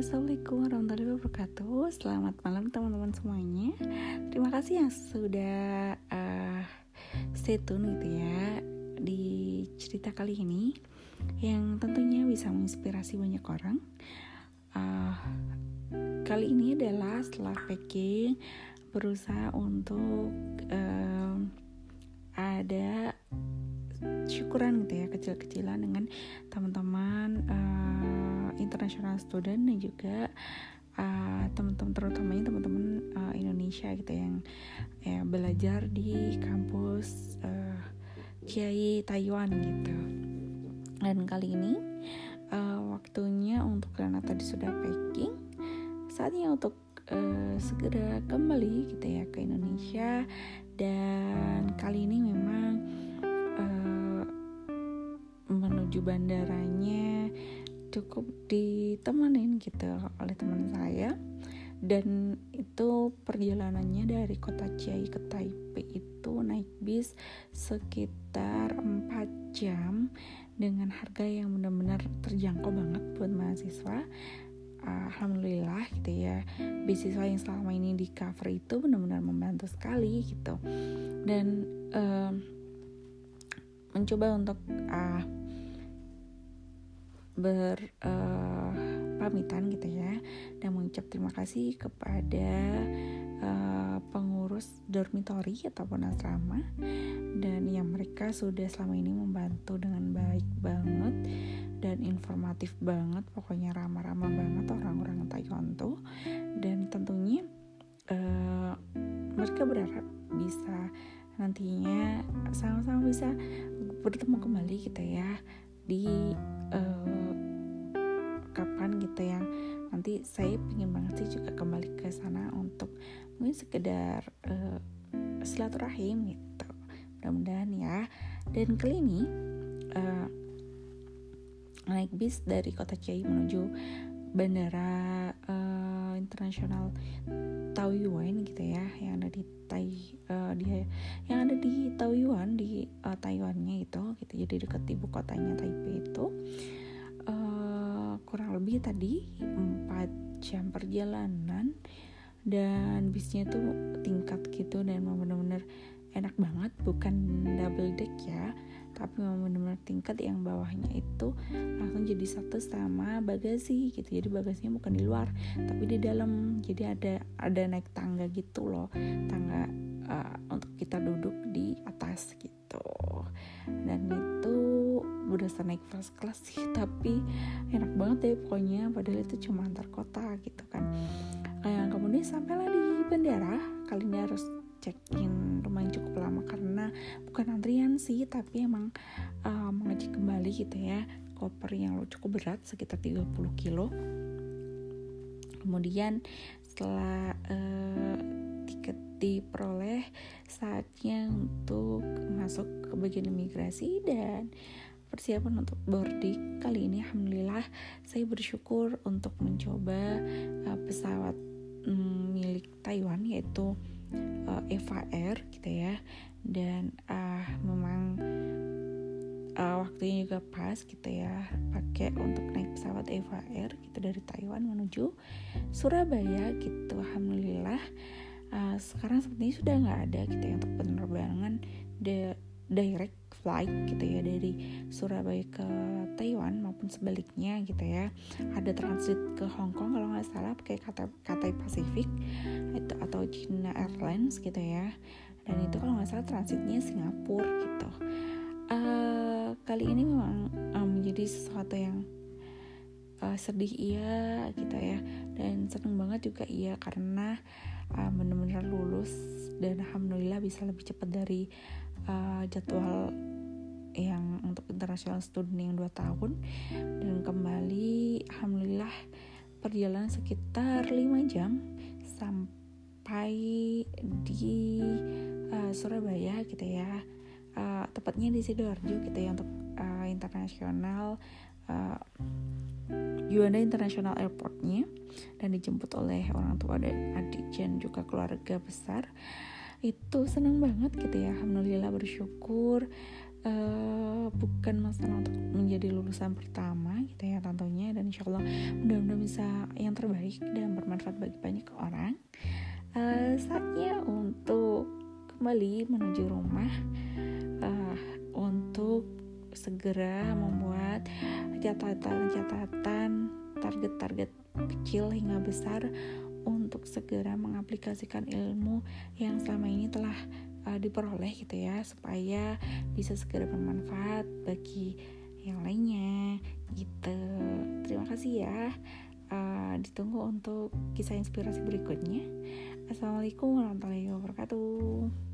Assalamualaikum warahmatullahi wabarakatuh. Selamat malam teman-teman semuanya. Terima kasih yang sudah stay tune gitu ya di cerita kali ini, yang tentunya bisa menginspirasi banyak orang. Kali ini adalah setelah packing, berusaha untuk ada syukuran gitu ya, kecil-kecilan dengan teman-teman international student dan juga teman-teman, terutamanya teman-teman Indonesia gitu yang ya, belajar di kampus Chiayi Taoyuan gitu. Dan kali ini waktunya untuk karena tadi sudah packing, saatnya untuk segera kembali gitu ya ke Indonesia. Dan kali ini memang menuju bandaranya cukup ditemenin gitu oleh teman saya, dan itu perjalanannya dari kota Chiayi ke Taipei itu naik bis sekitar 4 jam dengan harga yang benar-benar terjangkau banget buat mahasiswa. Alhamdulillah gitu ya, beasiswa yang selama ini di cover itu benar-benar membantu sekali gitu. Dan mencoba untuk berpamitan gitu ya, dan mengucap terima kasih kepada pengurus dormitori ataupun asrama, dan yang mereka sudah selama ini membantu dengan baik banget dan informatif banget, pokoknya ramah-ramah banget orang-orang Taiwan tuh. Dan tentunya mereka berharap bisa nantinya sama-sama bisa bertemu kembali kita ya di kapan gitu ya. Nanti saya pengen banget sih juga kembali ke sana untuk mungkin sekedar silaturahim gitu, mudah-mudahan ya. Dan kali ini naik bis dari kota Chiayi menuju bandara internasional Taoyuan gitu ya, yang ada di Taoyuan di Taiwannya gitu. Jadi dekat ibu kotanya Taipei itu. Kurang lebih tadi 4 jam perjalanan, dan bisnya tuh tingkat gitu dan benar-benar enak banget, bukan double deck ya, tapi memang benar-benar tingkat yang bawahnya itu langsung jadi satu sama bagasi gitu. Jadi bagasinya bukan di luar tapi di dalam, jadi ada naik tangga gitu loh, tangga untuk kita duduk di atas gitu. Dan itu berdasar naik first class sih, tapi enak banget ya pokoknya, padahal itu cuma antar kota gitu kan. Kemudian sampailah di bandara, kali ini harus check-in lumayan cukup lama karena bukan antrian sih, tapi emang mengecek kembali gitu ya koper yang cukup berat sekitar 30 kilo. Kemudian setelah tiket diperoleh, saatnya untuk masuk ke bagian imigrasi dan persiapan untuk boarding. Kali ini alhamdulillah saya bersyukur untuk mencoba pesawat milik Taiwan, yaitu EVA Air gitu ya. Dan memang waktunya juga pas gitu ya, pakai untuk naik pesawat EVA Air gitu dari Taiwan menuju Surabaya gitu. Alhamdulillah sekarang sepertinya sudah nggak ada gitu ya untuk penerbangan direct flight gitu ya dari Surabaya ke Taiwan maupun sebaliknya gitu ya. Ada transit ke Hong Kong kalau nggak salah pakai Cathay Pacific itu atau China Airlines gitu ya, dan itu kalau nggak salah transitnya Singapura gitu. Kali ini memang menjadi sesuatu yang sedih iya gitu ya, dan seneng banget juga iya karena benar-benar lulus dan alhamdulillah bisa lebih cepat dari jadwal yang untuk international student yang 2 tahun. Dan kembali alhamdulillah perjalanan sekitar 5 jam sampai di Surabaya gitu ya, tepatnya di Sidoarjo gitu ya untuk international Juanda International Airportnya, dan dijemput oleh orang tua dan adik dan juga keluarga besar. Itu senang banget gitu ya, alhamdulillah bersyukur bukan masalah untuk menjadi lulusan pertama gitu ya tentunya, dan insyaallah mudah-mudahan bisa yang terbaik dan bermanfaat bagi banyak orang. Saatnya untuk kembali menuju rumah untuk segera membuat catatan-catatan target-target kecil hingga besar untuk segera mengaplikasikan ilmu yang selama ini telah diperoleh gitu ya, supaya bisa segera bermanfaat bagi yang lainnya gitu. Terima kasih ya, ditunggu untuk kisah inspirasi berikutnya. Assalamualaikum warahmatullahi wabarakatuh.